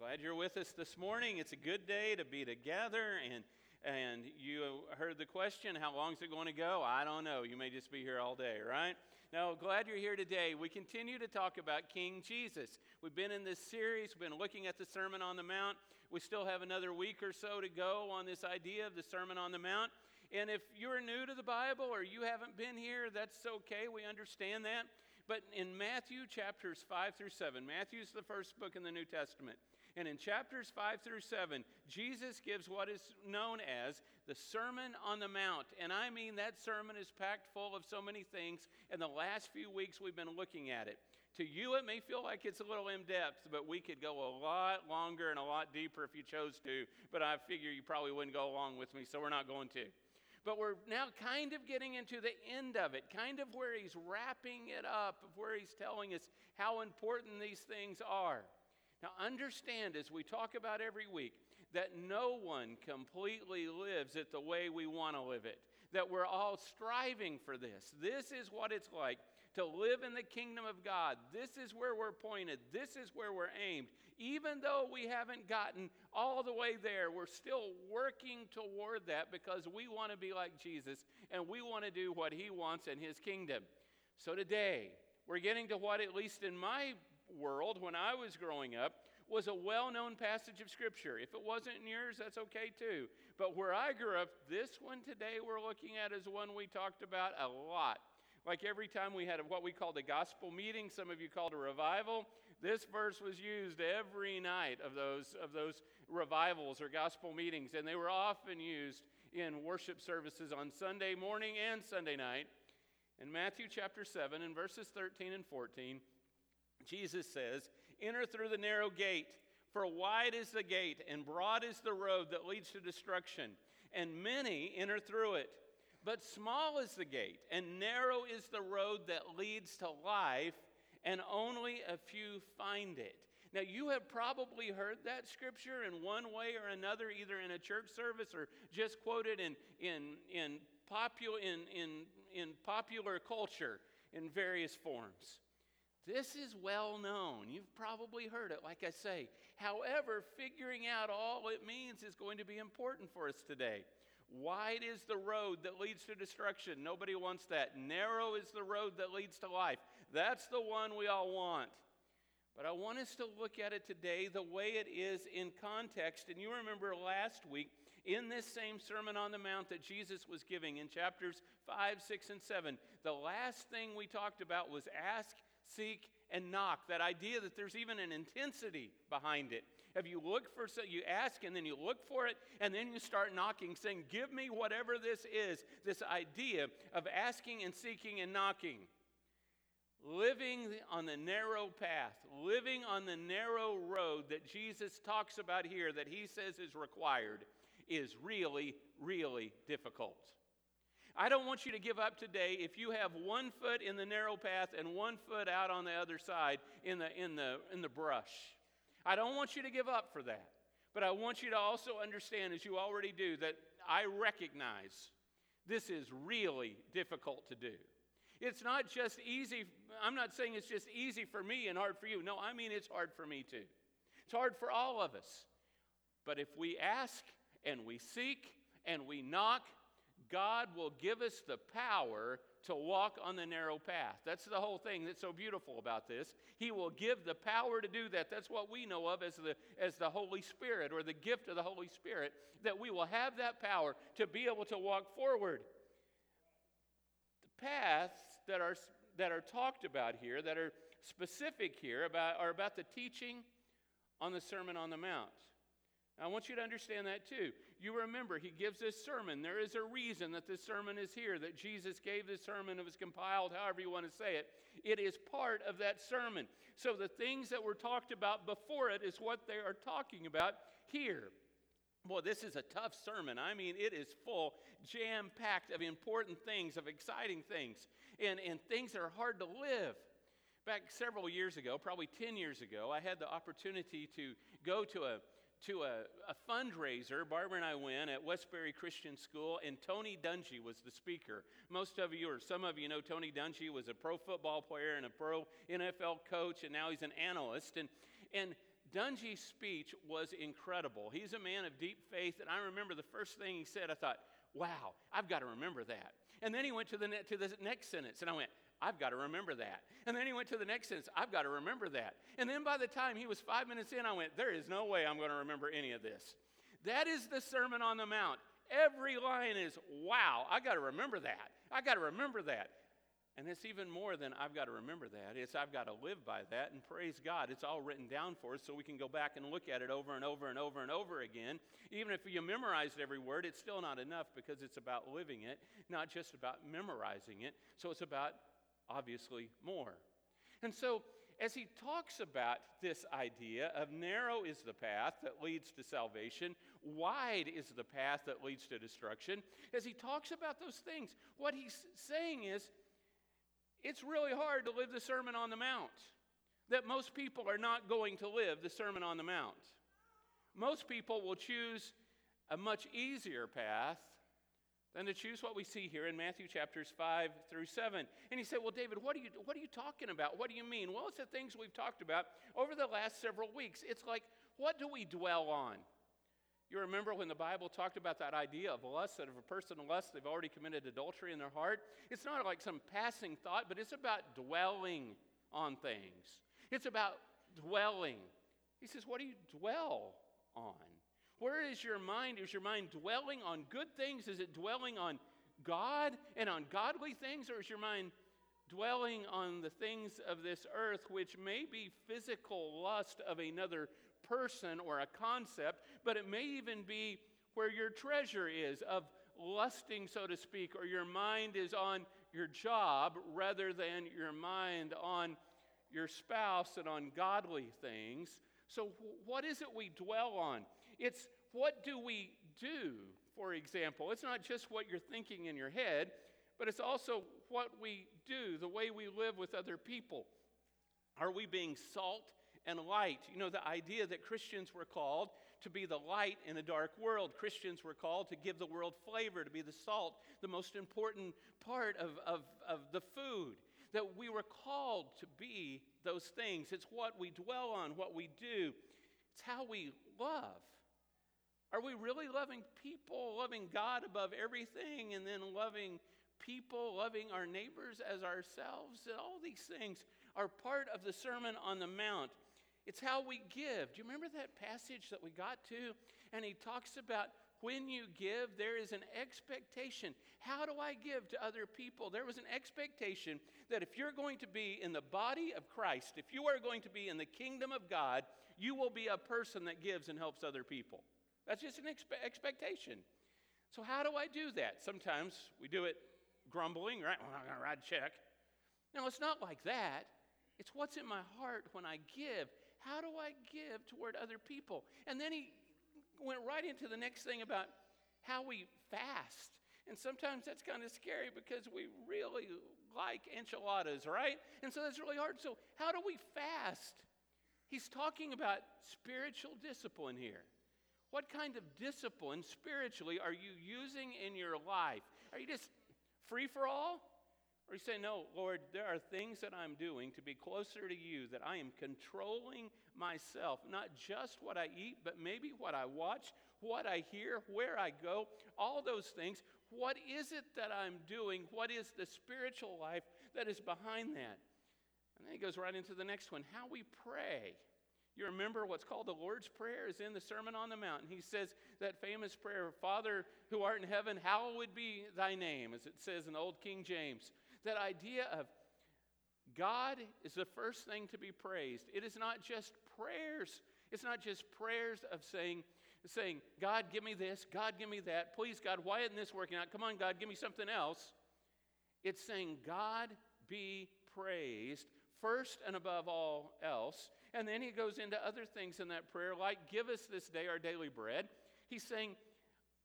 Glad you're with us this morning. It's a good day to be together, and you heard the question, how long is it going to go? I don't know. You may just be here all day, right? No, glad you're here today. We continue to talk about King Jesus. We've been in this series, been looking at the Sermon on the Mount. We still have another week or so to go on this idea of the Sermon on the Mount. And if you're new to the Bible or you haven't been here, that's okay. We understand that. But in Matthew chapters 5 through 7, Matthew's the first book in the New Testament. And in chapters 5 through 7, Jesus gives what is known as the Sermon on the Mount. And I mean, that sermon is packed full of so many things. In the last few weeks, we've been looking at it. To you, it may feel like it's a little in-depth, but we could go a lot longer and a lot deeper if you chose to. But I figure you probably wouldn't go along with me, so we're not going to. But we're now kind of getting into the end of it, kind of where he's wrapping it up, where he's telling us how important these things are. Now understand, as we talk about every week, that no one completely lives it the way we want to live it, that we're all striving for this. This is what it's like to live in the kingdom of God. This is where we're pointed. This is where we're aimed. Even though we haven't gotten all the way there, we're still working toward that because we want to be like Jesus and we want to do what he wants in his kingdom. So today, we're getting to what, at least in my world when I was growing up, was a well-known passage of Scripture. If it wasn't in yours, that's okay too. But where I grew up, this one today we're looking at is one we talked about a lot. Like every time we had what we called a gospel meeting, some of you called a revival, this verse was used every night of those revivals or gospel meetings. And they were often used in worship services on Sunday morning and Sunday night. In Matthew chapter 7, in verses 13 and 14, Jesus says, "Enter through the narrow gate, for wide is the gate, and broad is the road that leads to destruction, and many enter through it. But small is the gate, and narrow is the road that leads to life, and only a few find it." Now, you have probably heard that scripture in one way or another, either in a church service or just quoted in popular culture in various forms. This is well known. You've probably heard it, like I say. However, figuring out all it means is going to be important for us today. Wide is the road that leads to destruction. Nobody wants that. Narrow is the road that leads to life. That's the one we all want. But I want us to look at it today the way it is in context. And you remember last week in this same Sermon on the Mount that Jesus was giving in chapters 5, 6, and 7, the last thing we talked about was ask, seek, and knock. That idea that there's even an intensity behind it. If you look for something, you ask, and then you look for it, and then you start knocking, saying, "Give me whatever this is." This idea of asking and seeking and knocking. Living on the narrow path, living on the narrow road that Jesus talks about here, that he says is required, is really, really difficult. I don't want you to give up today if you have one foot in the narrow path and one foot out on the other side in the brush. I don't want you to give up for that. But I want you to also understand, as you already do, that I recognize this is really difficult to do. It's not just easy. I'm not saying it's just easy for me and hard for you. No, I mean it's hard for me too. It's hard for all of us. But if we ask and we seek and we knock, God will give us the power to walk on the narrow path. That's the whole thing that's so beautiful about this. He will give the power to do that. That's what we know of as the Holy Spirit, or the gift of the Holy Spirit, that we will have that power to be able to walk forward. The paths that are talked about here, that are specific here, are about the teaching on the Sermon on the Mount. I want you to understand that too. You remember, he gives this sermon. There is a reason that this sermon is here, that Jesus gave this sermon. It was compiled, however you want to say it. It is part of that sermon. So the things that were talked about before it is what they are talking about here. Well, this is a tough sermon. I mean, it is full, jam-packed of important things, of exciting things, and things that are hard to live. Back several years ago, probably 10 years ago, I had the opportunity to go to a fundraiser. Barbara and I went at Westbury Christian School, and Tony Dungy was the speaker. Most of you, or some of you, know Tony Dungy was a pro football player and a pro NFL coach, and now he's an analyst. And Dungy's speech was incredible. He's a man of deep faith, and I remember the first thing he said, I thought, wow, I've got to remember that. And then he went to the next sentence, and I went, I've got to remember that. And then he went to the next sentence, I've got to remember that. And then by the time he was 5 minutes in, I went, there is no way I'm going to remember any of this. That is the Sermon on the Mount. Every line is, wow, I've got to remember that. I've got to remember that. And it's even more than I've got to remember that. It's I've got to live by that, and praise God, it's all written down for us so we can go back and look at it over and over and over and over again. Even if you memorized every word, it's still not enough because it's about living it, not just about memorizing it. So it's about obviously more. And so as he talks about this idea of narrow is the path that leads to salvation, wide is the path that leads to destruction, as he talks about those things, what he's saying is, it's really hard to live the Sermon on the Mount. That most people are not going to live the Sermon on the Mount. Most people will choose a much easier path than to choose what we see here in Matthew chapters 5 through 7. And he said, well, David, what are you talking about? What do you mean? Well, it's the things we've talked about over the last several weeks. It's like, what do we dwell on? You remember when the Bible talked about that idea of lust, that if a person lusts, they've already committed adultery in their heart. It's not like some passing thought, but it's about dwelling on things. It's about dwelling. He says, what do you dwell on? Where is your mind? Is your mind dwelling on good things? Is it dwelling on God and on godly things? Or is your mind dwelling on the things of this earth, which may be physical lust of another person or a concept, but it may even be where your treasure is of lusting, so to speak, or your mind is on your job rather than your mind on your spouse and on godly things. So what is it we dwell on? It's what do we do, for example. It's not just what you're thinking in your head, but it's also what we do, the way we live with other people. Are we being salt and light? You know, the idea that Christians were called to be the light in a dark world. Christians were called to give the world flavor, to be the salt, the most important part of the food. That we were called to be those things. It's what we dwell on, what we do. It's how we love. Are we really loving people, loving God above everything, and then loving people, loving our neighbors as ourselves? And all these things are part of the Sermon on the Mount. It's how we give. Do you remember that passage that we got to? And he talks about when you give, there is an expectation. How do I give to other people? There was an expectation that if you're going to be in the body of Christ, if you are going to be in the kingdom of God, you will be a person that gives and helps other people. That's just an expectation. So how do I do that? Sometimes we do it grumbling, right? Well, I'm not going to write a check. No, it's not like that. It's what's in my heart when I give. How do I give toward other people? And then he went right into the next thing about how we fast. And sometimes that's kind of scary because we really like enchiladas, right? And so that's really hard. So how do we fast? He's talking about spiritual discipline here. What kind of discipline spiritually are you using in your life? Are you just free for all? Or you say, no, Lord, there are things that I'm doing to be closer to you, that I am controlling myself, not just what I eat, but maybe what I watch, what I hear, where I go, all those things. What is it that I'm doing? What is the spiritual life that is behind that? And then he goes right into the next one, how we pray. You remember what's called the Lord's Prayer is in the Sermon on the Mount. And he says that famous prayer, Father who art in heaven, hallowed be thy name, as it says in Old King James. That idea of God is the first thing to be praised. It is not just prayers. It's not just prayers of saying, God, give me this. God, give me that. Please, God, why isn't this working out? Come on, God, give me something else. It's saying, God, be praised first and above all else. And then he goes into other things in that prayer, like give us this day our daily bread. He's saying,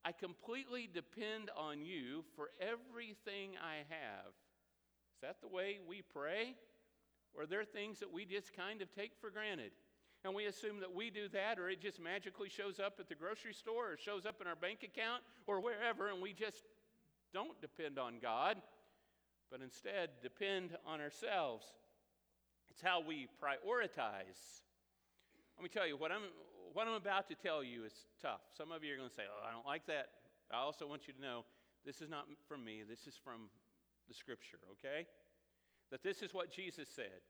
I completely depend on you for everything I have. Is that the way we pray? Or are there things that we just kind of take for granted? And we assume that we do that, or it just magically shows up at the grocery store, or shows up in our bank account, or wherever, and we just don't depend on God, but instead depend on ourselves. It's how we prioritize. let me tell you, what I'm about to tell you is tough. Some of you are going to say, oh, I don't like that. I also want you to know this is not from me. This is from the Scripture, okay? That this is what Jesus said.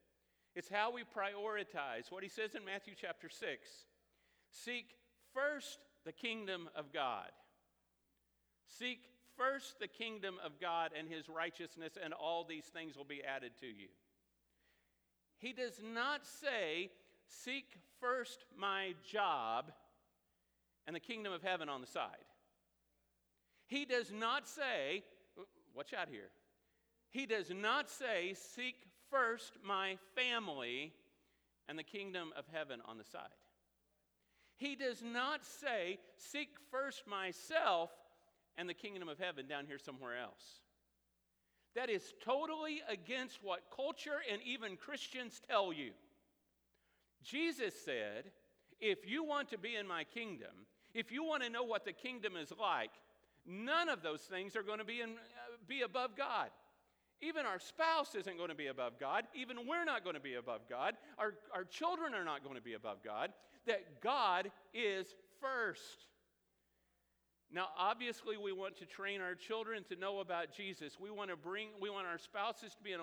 It's how we prioritize what he says in Matthew chapter 6. Seek first the kingdom of God. Seek first the kingdom of God and his righteousness, and all these things will be added to you. He does not say, seek first my job and the kingdom of heaven on the side. He does not say, watch out here. He does not say, seek first my family and the kingdom of heaven on the side. He does not say, seek first myself and the kingdom of heaven down here somewhere else. That is totally against what culture and even Christians tell you. Jesus said, if you want to be in my kingdom, if you want to know what the kingdom is like, none of those things are going to be above God. Even our spouse isn't going to be above God. Even we're not going to be above God. Our children are not going to be above God. That God is first. Now, obviously, we want to train our children to know about Jesus. We want our spouses to be in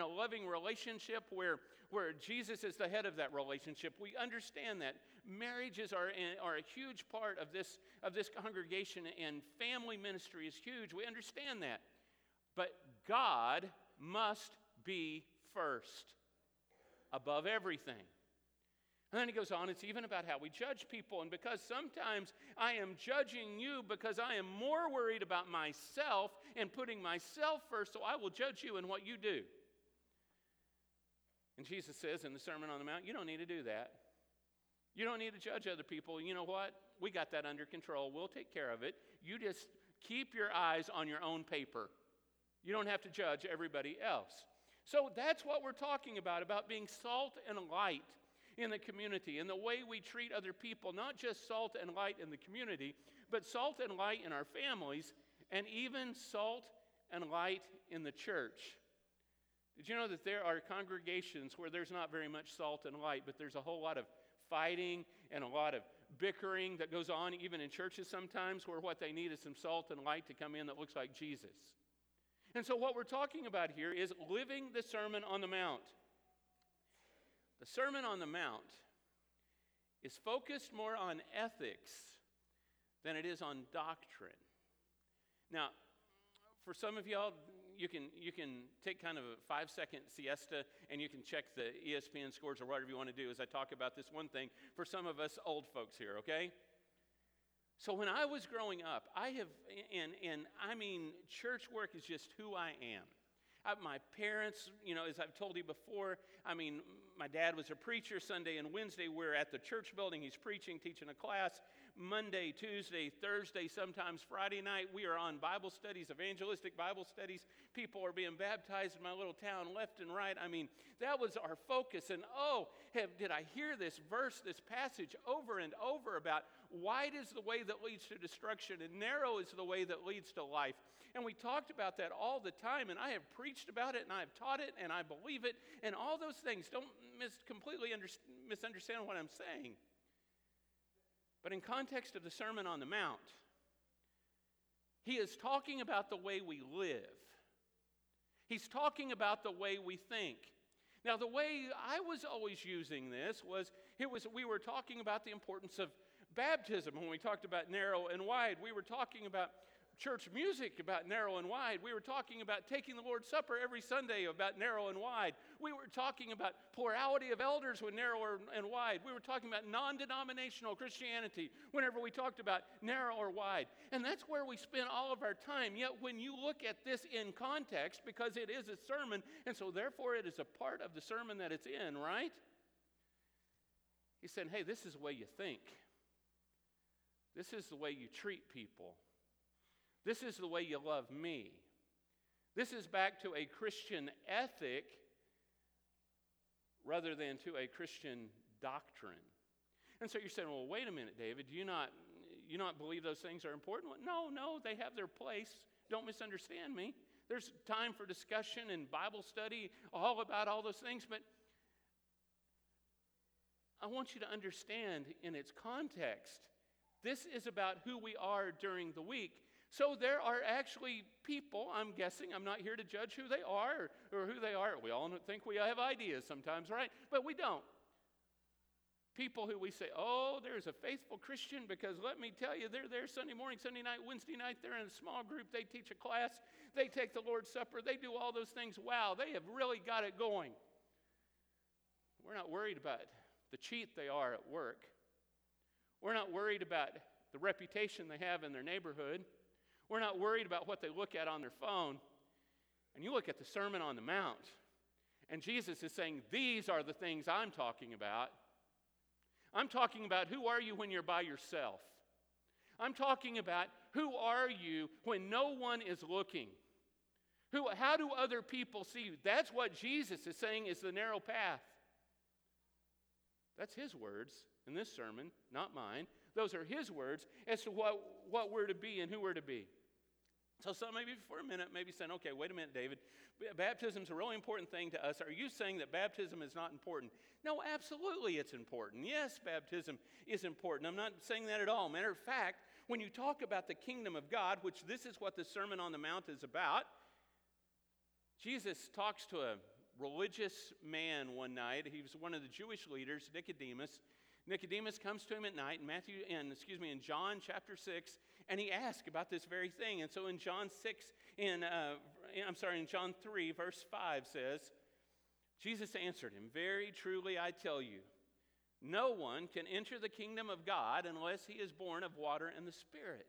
a loving relationship where Jesus is the head of that relationship. We understand that. Marriages are a huge part of this congregation, and family ministry is huge. We understand that. But God must be first above everything. And then he goes on, it's even about how we judge people. And because sometimes I am judging you because I am more worried about myself and putting myself first, so I will judge you in what you do. And Jesus says in the Sermon on the Mount, you don't need to do that. You don't need to judge other people. You know what? We got that under control. We'll take care of it. You just keep your eyes on your own paper. You don't have to judge everybody else. So that's what we're talking about being salt and light in the community, and the way we treat other people, not just salt and light in the community, but salt and light in our families, and even salt and light in the church. Did you know that there are congregations where there's not very much salt and light, but there's a whole lot of fighting and a lot of bickering that goes on even in churches sometimes, where what they need is some salt and light to come in that looks like Jesus. And so what we're talking about here is living the Sermon on the Mount. The Sermon on the Mount is focused more on ethics than it is on doctrine. Now, for some of y'all, you can take kind of a 5-second siesta and you can check the ESPN scores or whatever you want to do as I talk about this one thing for some of us old folks here, okay? So when I was growing up, I mean, church work is just who I am. My parents, you know, as I've told you before, I mean, my dad was a preacher. Sunday and Wednesday, we're at the church building. He's preaching, teaching a class. Monday, Tuesday, Thursday, sometimes Friday night, we are on Bible studies, evangelistic Bible studies. People are being baptized in my little town left and right. I mean, that was our focus. And did I hear this verse, this passage over and over about wide is the way that leads to destruction and narrow is the way that leads to life. And we talked about that all the time, and I have preached about it, and I have taught it, and I believe it, and all those things. Don't misunderstand what I'm saying. But in context of the Sermon on the Mount, he is talking about the way we live. He's talking about the way we think. Now, the way I was always using this was we were talking about the importance of baptism when we talked about narrow and wide. We were talking about church music, about narrow and wide. We were talking about taking the Lord's Supper every Sunday, about narrow and wide. We were talking about plurality of elders with narrow and wide. We were talking about non-denominational Christianity whenever we talked about narrow or wide. And that's where we spent all of our time. Yet when you look at this in context, because it is a sermon, and so therefore it is a part of the sermon that it's in, right? He said, hey, this is the way you think. This is the way you treat people. This is the way you love me. This is back to a Christian ethic rather than to a Christian doctrine. And so you're saying, well, wait a minute, David, do you not believe those things are important? Well, no, they have their place. Don't misunderstand me. There's time for discussion and Bible study all about all those things, but I want you to understand in its context, this is about who we are during the week. So there are actually people, I'm guessing, I'm not here to judge who they are or who they are. We all think we have ideas sometimes, right? But we don't. People who we say, oh, there's a faithful Christian, because let me tell you, they're there Sunday morning, Sunday night, Wednesday night. They're in a small group. They teach a class. They take the Lord's Supper. They do all those things. Wow, they have really got it going. We're not worried about the cheat they are at work. We're not worried about the reputation they have in their neighborhood. We're not worried about what they look at on their phone. And you look at the Sermon on the Mount, and Jesus is saying, these are the things I'm talking about. I'm talking about who are you when you're by yourself. I'm talking about who are you when no one is looking. How do other people see you? That's what Jesus is saying is the narrow path. That's his words in this sermon, not mine. Those are his words as to what we're to be and who we're to be. So some maybe for a minute, maybe saying, okay, wait a minute, David. Baptism's a really important thing to us. Are you saying that baptism is not important? No, absolutely it's important. Yes, baptism is important. I'm not saying that at all. Matter of fact, when you talk about the kingdom of God, which this is what the Sermon on the Mount is about, Jesus talks to a religious man one night. He was one of the Jewish leaders, Nicodemus. Nicodemus comes to him at night in in John chapter 6, and he asks about this very thing. And so in John 3, verse 5 says, Jesus answered him, "Very truly I tell you, no one can enter the kingdom of God unless he is born of water and the Spirit."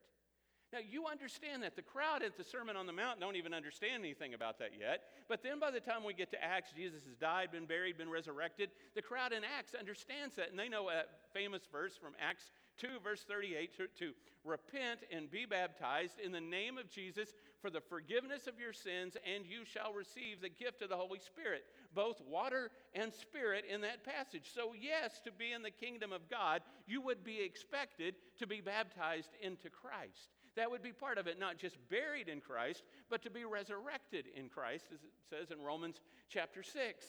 Now, you understand that. The crowd at the Sermon on the Mount don't even understand anything about that yet. But then by the time we get to Acts, Jesus has died, been buried, been resurrected. The crowd in Acts understands that, and they know that famous verse from Acts 2, verse 38, to repent and be baptized in the name of Jesus for the forgiveness of your sins, and you shall receive the gift of the Holy Spirit, both water and spirit in that passage. So yes, to be in the kingdom of God, you would be expected to be baptized into Christ. That would be part of it, not just buried in Christ, but to be resurrected in Christ, as it says in Romans chapter 6.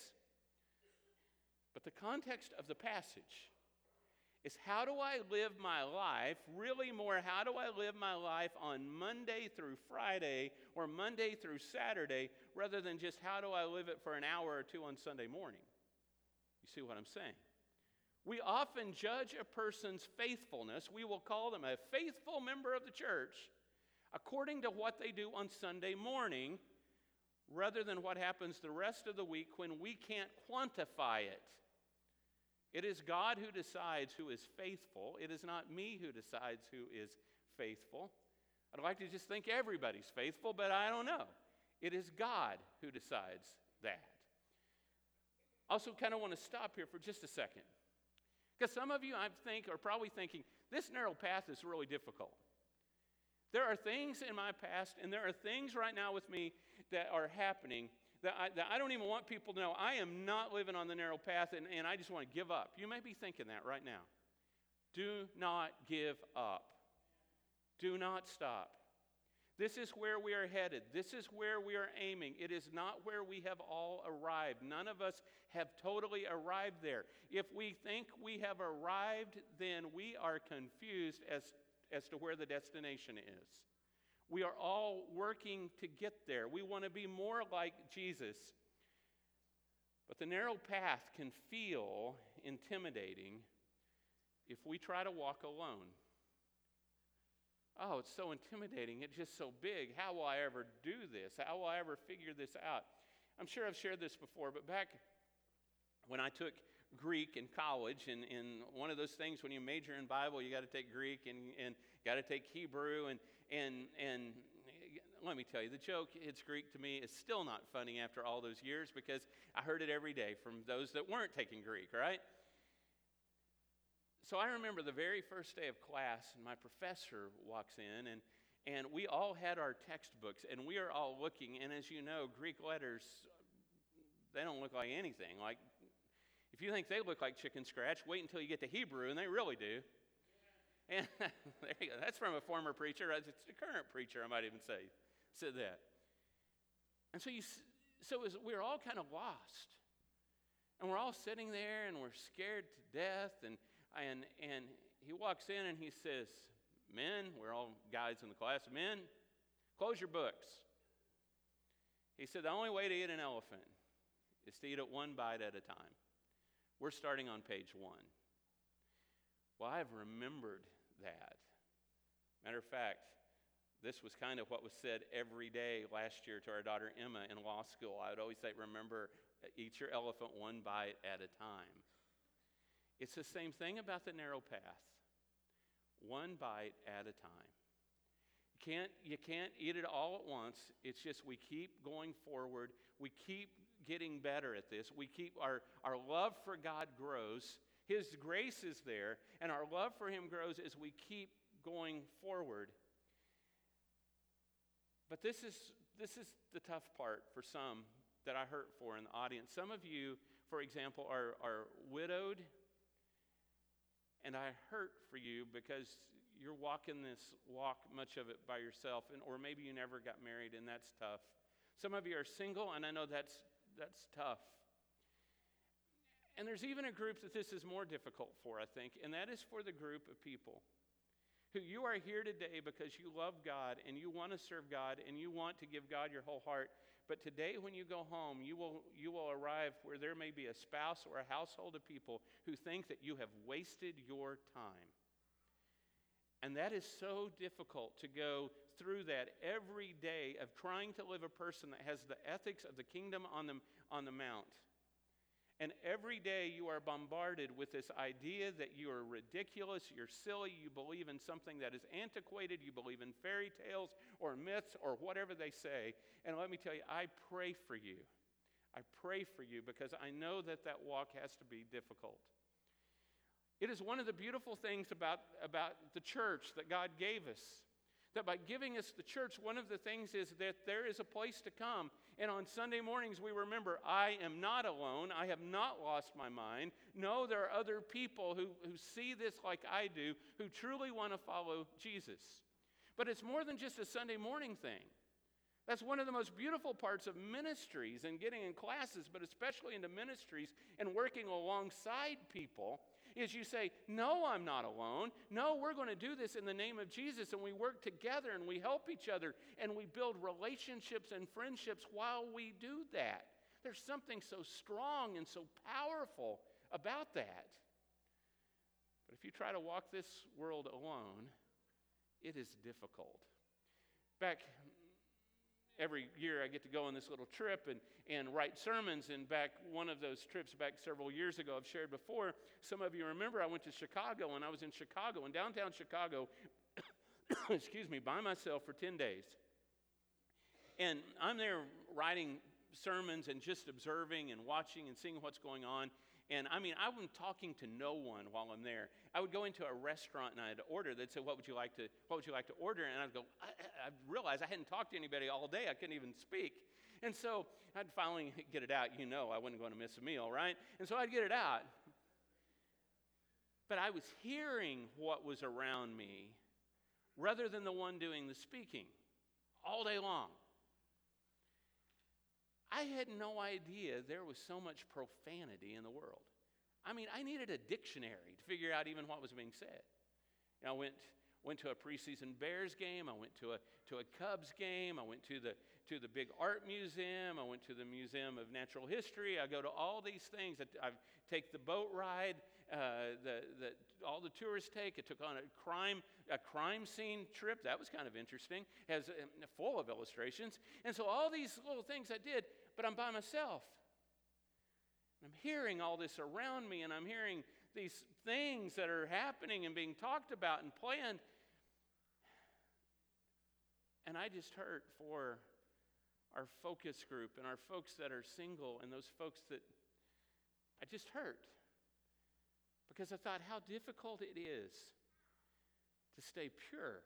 But the context of the passage is, how do I live my life, really more, how do I live my life on Monday through Friday or Monday through Saturday, rather than just how do I live it for an hour or two on Sunday morning? You see what I'm saying? We often judge a person's faithfulness, we will call them a faithful member of the church, according to what they do on Sunday morning, rather than what happens the rest of the week when we can't quantify it. It is God who decides who is faithful. It is not me who decides who is faithful. I'd like to just think everybody's faithful, but I don't know. It is God who decides that. Also, kind of want to stop here for just a second. Because some of you, I think, are probably thinking, this narrow path is really difficult. There are things in my past, and there are things right now with me that are happening that I don't even want people to know. I am not living on the narrow path, and I just want to give up. You may be thinking that right now. Do not give up. Do not stop. This is where we are headed. This is where we are aiming. It is not where we have all arrived. None of us have totally arrived there. If we think we have arrived, then we are confused as to where the destination is. We are all working to get there. We want to be more like Jesus. But the narrow path can feel intimidating if we try to walk alone. Oh, it's so intimidating. It's just so big. How will I ever do this? How will I ever figure this out? I'm sure I've shared this before, but back when I took Greek in college, and one of those things when you major in Bible, you got to take Greek and got to take Hebrew. And let me tell you, the joke, it's Greek to me, is still not funny after all those years, because I heard it every day from those that weren't taking Greek, right? So I remember the very first day of class, and my professor walks in, and we all had our textbooks, and we are all looking, and as you know, Greek letters, they don't look like anything. Like, if you think they look like chicken scratch, wait until you get to Hebrew, and they really do. And there you go. That's from a former preacher. It's a current preacher, I might even say, said that. And so we were all kind of lost. And we're all sitting there and we're scared to death. And he walks in and he says, men, we're all guys in the class, men, close your books. He said, the only way to eat an elephant is to eat it one bite at a time. We're starting on page 1. Well, I've remembered that. Matter of fact, this was kind of what was said every day last year to our daughter Emma in law school. I would always say, remember, eat your elephant one bite at a time. It's the same thing about the narrow path. One bite at a time. You can't eat it all at once. It's just we keep going forward. We keep getting better at this. We keep our love for God grows. His grace is there, and our love for him grows as we keep going forward. But this is the tough part for some that I hurt for in the audience. Some of you, for example, are widowed, and I hurt for you because you're walking this walk, much of it by yourself, and or maybe you never got married, and that's tough. Some of you are single, and I know that's tough. And there's even a group that this is more difficult for, I think, and that is for the group of people who you are here today because you love God and you want to serve God and you want to give God your whole heart. But today when you go home, you will arrive where there may be a spouse or a household of people who think that you have wasted your time. And that is so difficult to go through that every day of trying to live a person that has the ethics of the kingdom on the mount. And every day you are bombarded with this idea that you are ridiculous, you're silly, you believe in something that is antiquated, you believe in fairy tales or myths or whatever they say. And let me tell you, I pray for you. I pray for you because I know that walk has to be difficult. It is one of the beautiful things about the church that God gave us. That by giving us the church, one of the things is that there is a place to come. And on Sunday mornings, we remember, I am not alone. I have not lost my mind. No, there are other people who see this like I do, who truly want to follow Jesus. But it's more than just a Sunday morning thing. That's one of the most beautiful parts of ministries and getting in classes, but especially into ministries and working alongside people, is you say, no, I'm not alone. No, we're going to do this in the name of Jesus, and we work together, and we help each other, and we build relationships and friendships while we do that. There's something so strong and so powerful about that. But if you try to walk this world alone, it is difficult. Every year I get to go on this little trip and write sermons, and back one of those trips back several years ago, I've shared before, some of you remember I went to Chicago, and I was in Chicago, in downtown Chicago, by myself for 10 days. And I'm there writing sermons and just observing and watching and seeing what's going on. And I mean, I wasn't talking to no one while I'm there. I would go into a restaurant and I'd order. They'd say, "What would you like to order?" And I'd go, I realized I hadn't talked to anybody all day. I couldn't even speak. And so I'd finally get it out. You know, I wasn't going to miss a meal, right? And so I'd get it out. But I was hearing what was around me, rather than the one doing the speaking, all day long. I had no idea there was so much profanity in the world. I mean, I needed a dictionary to figure out even what was being said. You know, I went to a preseason Bears game. I went to a Cubs game. I went to the big art museum. I went to the Museum of Natural History. I go to all these things. I take the boat ride. All the tourists take. I took on a crime scene trip. That was kind of interesting. Has full of illustrations. And so all these little things I did, but I'm by myself. I'm hearing all this around me, and I'm hearing these things that are happening and being talked about and planned. And I just hurt for our focus group and our folks that are single and those folks that I just hurt. Because I thought how difficult it is to stay pure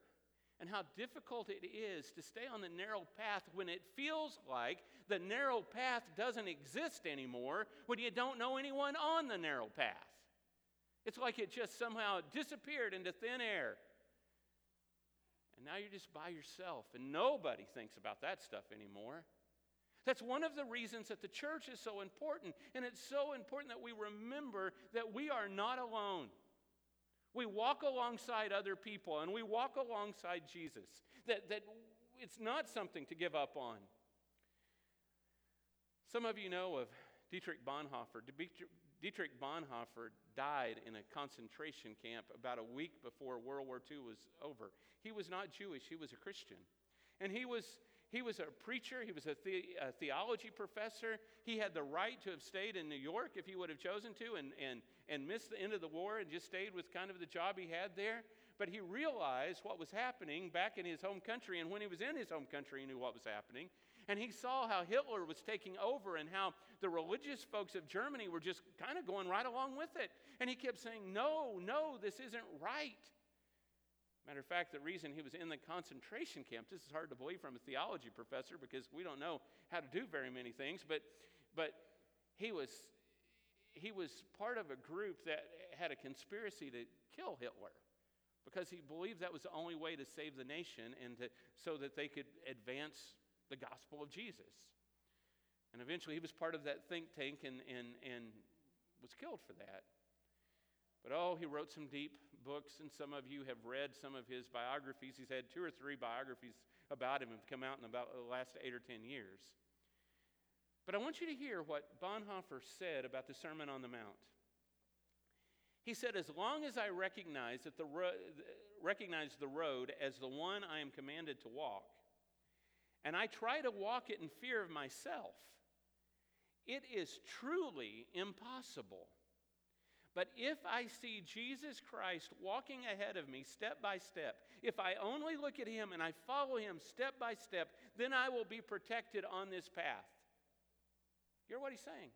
and how difficult it is to stay on the narrow path when it feels like the narrow path doesn't exist anymore, when you don't know anyone on the narrow path. It's like it just somehow disappeared into thin air. And now you're just by yourself, and nobody thinks about that stuff anymore. That's one of the reasons that the church is so important, and it's so important that we remember that we are not alone. We walk alongside other people, and we walk alongside Jesus. That it's not something to give up on. Some of you know of Dietrich Bonhoeffer. Dietrich Bonhoeffer died in a concentration camp about a week before World War II was over. He was not Jewish, he was a Christian. And he was a preacher, he was a theology professor. He had the right to have stayed in New York if he would have chosen to and missed the end of the war and just stayed with kind of the job he had there. But he realized what was happening back in his home country, and when he was in his home country, he knew what was happening. And he saw how Hitler was taking over and how the religious folks of Germany were just kind of going right along with it. And he kept saying, no, this isn't right. Matter of fact, the reason he was in the concentration camp, this is hard to believe from a theology professor because we don't know how to do very many things, but he was part of a group that had a conspiracy to kill Hitler because he believed that was the only way to save the nation and so that they could advance the gospel of Jesus. And eventually he was part of that think tank and was killed for that. But he wrote some deep books, and some of you have read some of his biographies. He's had 2 or 3 biographies about him have come out in about the last 8 or 10 years. But I want you to hear what Bonhoeffer said about the Sermon on the Mount. He said, as long as I recognize that recognize the road as the one I am commanded to walk, and I try to walk it in fear of myself, it is truly impossible. But if I see Jesus Christ walking ahead of me step by step, if I only look at him and I follow him step by step, then I will be protected on this path. You hear what he's saying?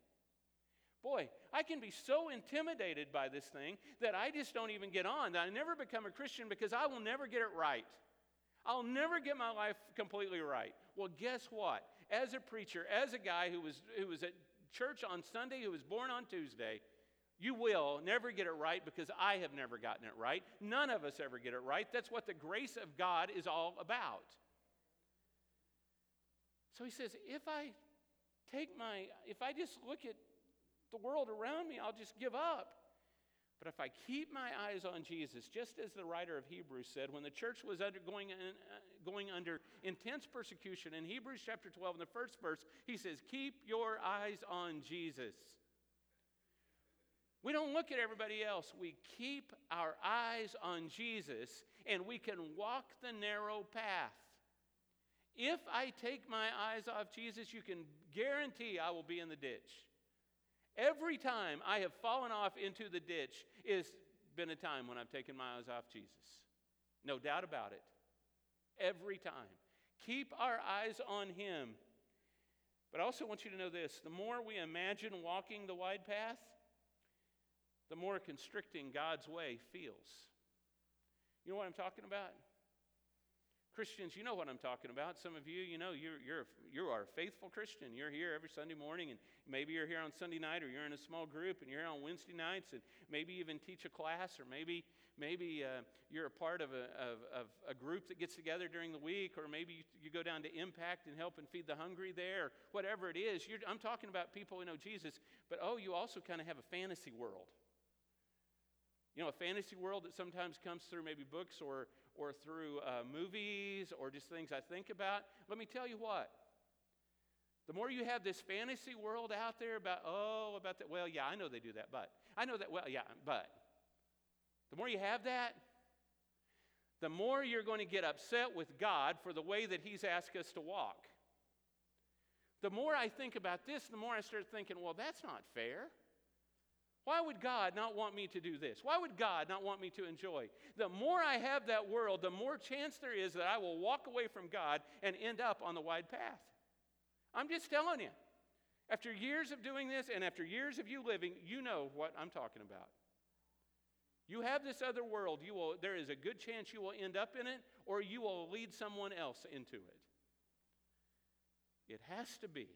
Boy, I can be so intimidated by this thing that I just don't even get on, that I never become a Christian because I will never get it right. I'll never get my life completely right. Well, guess what? As a preacher, as a guy who was at church on Sunday, who was born on Tuesday, you will never get it right because I have never gotten it right. None of us ever get it right. That's what the grace of God is all about. So he says, if I just look at the world around me, I'll just give up. But if I keep my eyes on Jesus, just as the writer of Hebrews said, when the church was going under intense persecution, in Hebrews chapter 12, in the first verse, he says, keep your eyes on Jesus. We don't look at everybody else. We keep our eyes on Jesus, and we can walk the narrow path. If I take my eyes off Jesus, you can guarantee I will be in the ditch. Every time I have fallen off into the ditch, it's been a time when I've taken my eyes off Jesus. No doubt about it. Every time. Keep our eyes on him. But I also want you to know this. The more we imagine walking the wide path, the more constricting God's way feels. You know what I'm talking about? Christians, you know what I'm talking about. Some of you, you know, you are a faithful Christian. You're here every Sunday morning, and maybe you're here on Sunday night, or you're in a small group, and you're here on Wednesday nights, and maybe even teach a class, or maybe you're a part of a group that gets together during the week, or maybe you go down to Impact and help and feed the hungry there, or whatever it is. I'm talking about people who know Jesus, but you also kind of have a fantasy world. You know, a fantasy world that sometimes comes through maybe books or through movies or just things I think about. Let me tell you what. The more you have this fantasy world out there about that, well, yeah, I know they do that, but. I know that, well, yeah, but. The more you have that, the more you're going to get upset with God for the way that he's asked us to walk. The more I think about this, the more I start thinking, well, that's not fair. Why would God not want me to do this? Why would God not want me to enjoy? The more I have that world, the more chance there is that I will walk away from God and end up on the wide path. I'm just telling you. After years of doing this and after years of you living, you know what I'm talking about. You have this other world. There is a good chance you will end up in it, or you will lead someone else into it. It has to be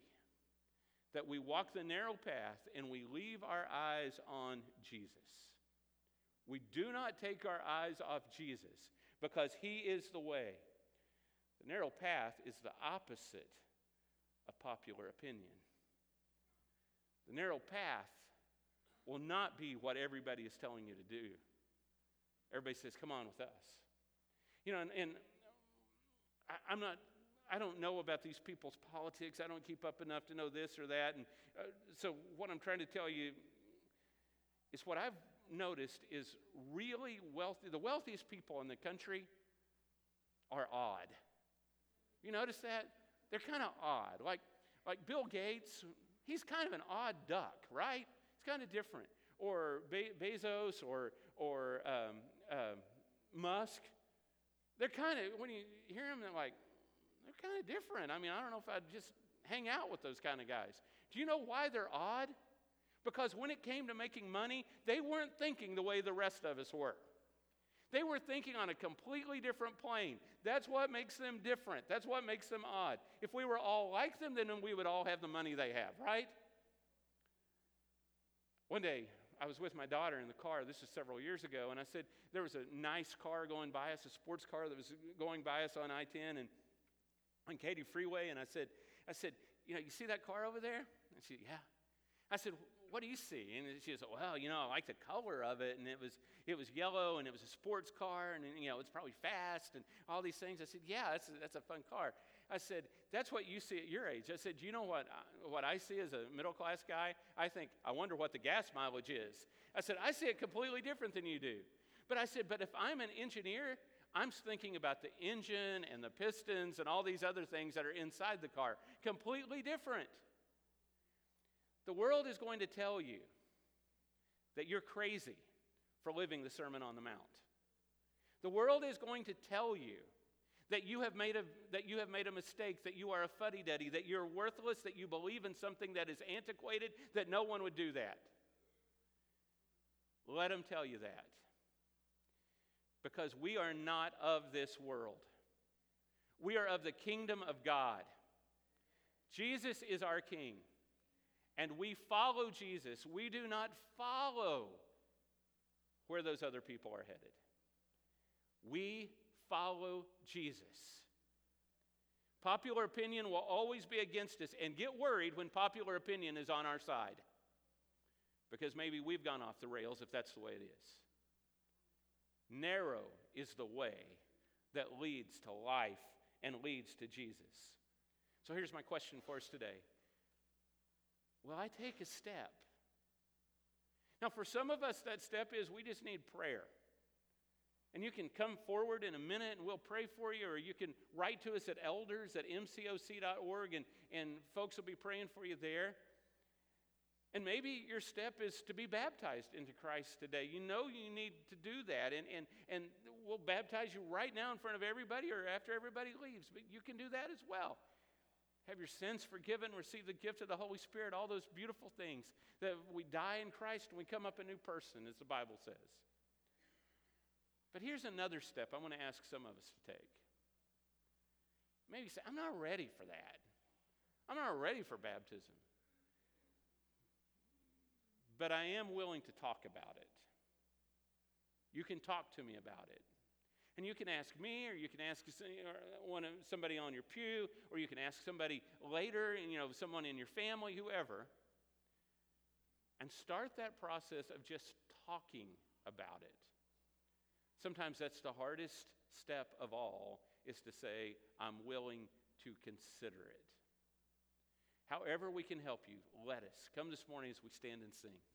that we walk the narrow path and we leave our eyes on Jesus. We do not take our eyes off Jesus because he is the way. The narrow path is the opposite of popular opinion. The narrow path will not be what everybody is telling you to do. Everybody says, come on with us. You know, and I don't know about these people's politics. I don't keep up enough to know this or that. And so what I'm trying to tell you is what I've noticed is really wealthy. The wealthiest people in the country are odd. You notice that? They're kind of odd. Like Bill Gates, he's kind of an odd duck, right? It's kind of different. Or Bezos or Musk. They're kind of, when you hear them, they're kind of different. I mean, I don't know if I'd just hang out with those kind of guys. Do you know why they're odd? Because when it came to making money, they weren't thinking the way the rest of us were. They were thinking on a completely different plane. That's what makes them different. That's what makes them odd. If we were all like them, then we would all have the money they have, right? One day, I was with my daughter in the car, this is several years ago, and I said, there was a nice car going by us, a sports car that was going by us on I-10 and on Katy Freeway, and I said, you know, you see that car over there? And she, yeah. I said, what do you see? And she said, well, you know, I like the color of it, and it was yellow, and it was a sports car, and you know, it's probably fast, and all these things. I said, yeah, that's a fun car. I said, that's what you see at your age. I said, do you know what I see as a middle-class guy? I think, I wonder what the gas mileage is. I said, I see it completely different than you do. But I said, but if I'm an engineer, I'm thinking about the engine and the pistons and all these other things that are inside the car. Completely different. The world is going to tell you that you're crazy for living the Sermon on the Mount. The world is going to tell you that you have made a mistake, that you are a fuddy-duddy, that you're worthless, that you believe in something that is antiquated, that no one would do that. Let them tell you that. Because we are not of this world. We are of the kingdom of God. Jesus is our King. And we follow Jesus. We do not follow where those other people are headed. We follow Jesus. Popular opinion will always be against us, and get worried when popular opinion is on our side, because maybe we've gone off the rails if that's the way it is. Narrow is the way that leads to life and leads to Jesus. So here's my question for us today. Will I take a step? Now, for some of us, that step is we just need prayer. And you can come forward in a minute and we'll pray for you, or you can write to us at elders@mcoc.org and folks will be praying for you there. And maybe your step is to be baptized into Christ today. You know you need to do that, and we'll baptize you right now in front of everybody or after everybody leaves, but you can do that as well. Have your sins forgiven, receive the gift of the Holy Spirit, all those beautiful things that we die in Christ and we come up a new person, as the Bible says. But here's another step I want to ask some of us to take. Maybe you say, I'm not ready for that. I'm not ready for baptism. But I am willing to talk about it. You can talk to me about it. And you can ask me, or you can ask somebody on your pew, or you can ask somebody later, and you know, someone in your family, whoever. And start that process of just talking about it. Sometimes that's the hardest step of all, is to say, I'm willing to consider it. However we can help you, let us. Come this morning as we stand and sing.